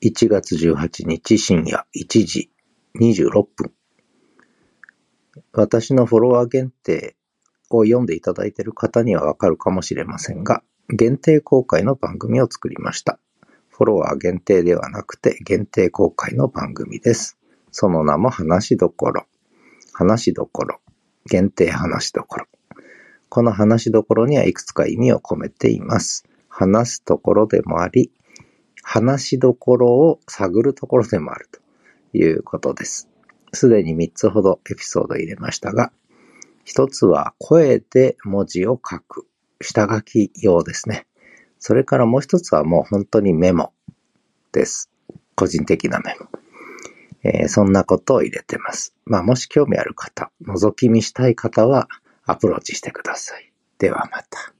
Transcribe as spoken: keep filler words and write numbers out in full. いちがつじゅうはちにち深夜いちじにじゅうろっぷん。私のフォロワー限定を読んでいただいている方にはわかるかもしれませんが、限定公開の番組を作りました。フォロワー限定ではなくて限定公開の番組です。その名も話しどころ。話しどころ。限定話しどころ。この話しどころにはいくつか意味を込めています。話すところでもあり、話しどころを探るところでもあるということです。すでにみっつほどエピソード入れましたが、ひとつは声で文字を書く。下書き用ですね。それからもう一つはもう本当にメモです。個人的なメモ。えー、そんなことを入れてます。まあもし興味ある方、覗き見したい方はアプローチしてください。ではまた。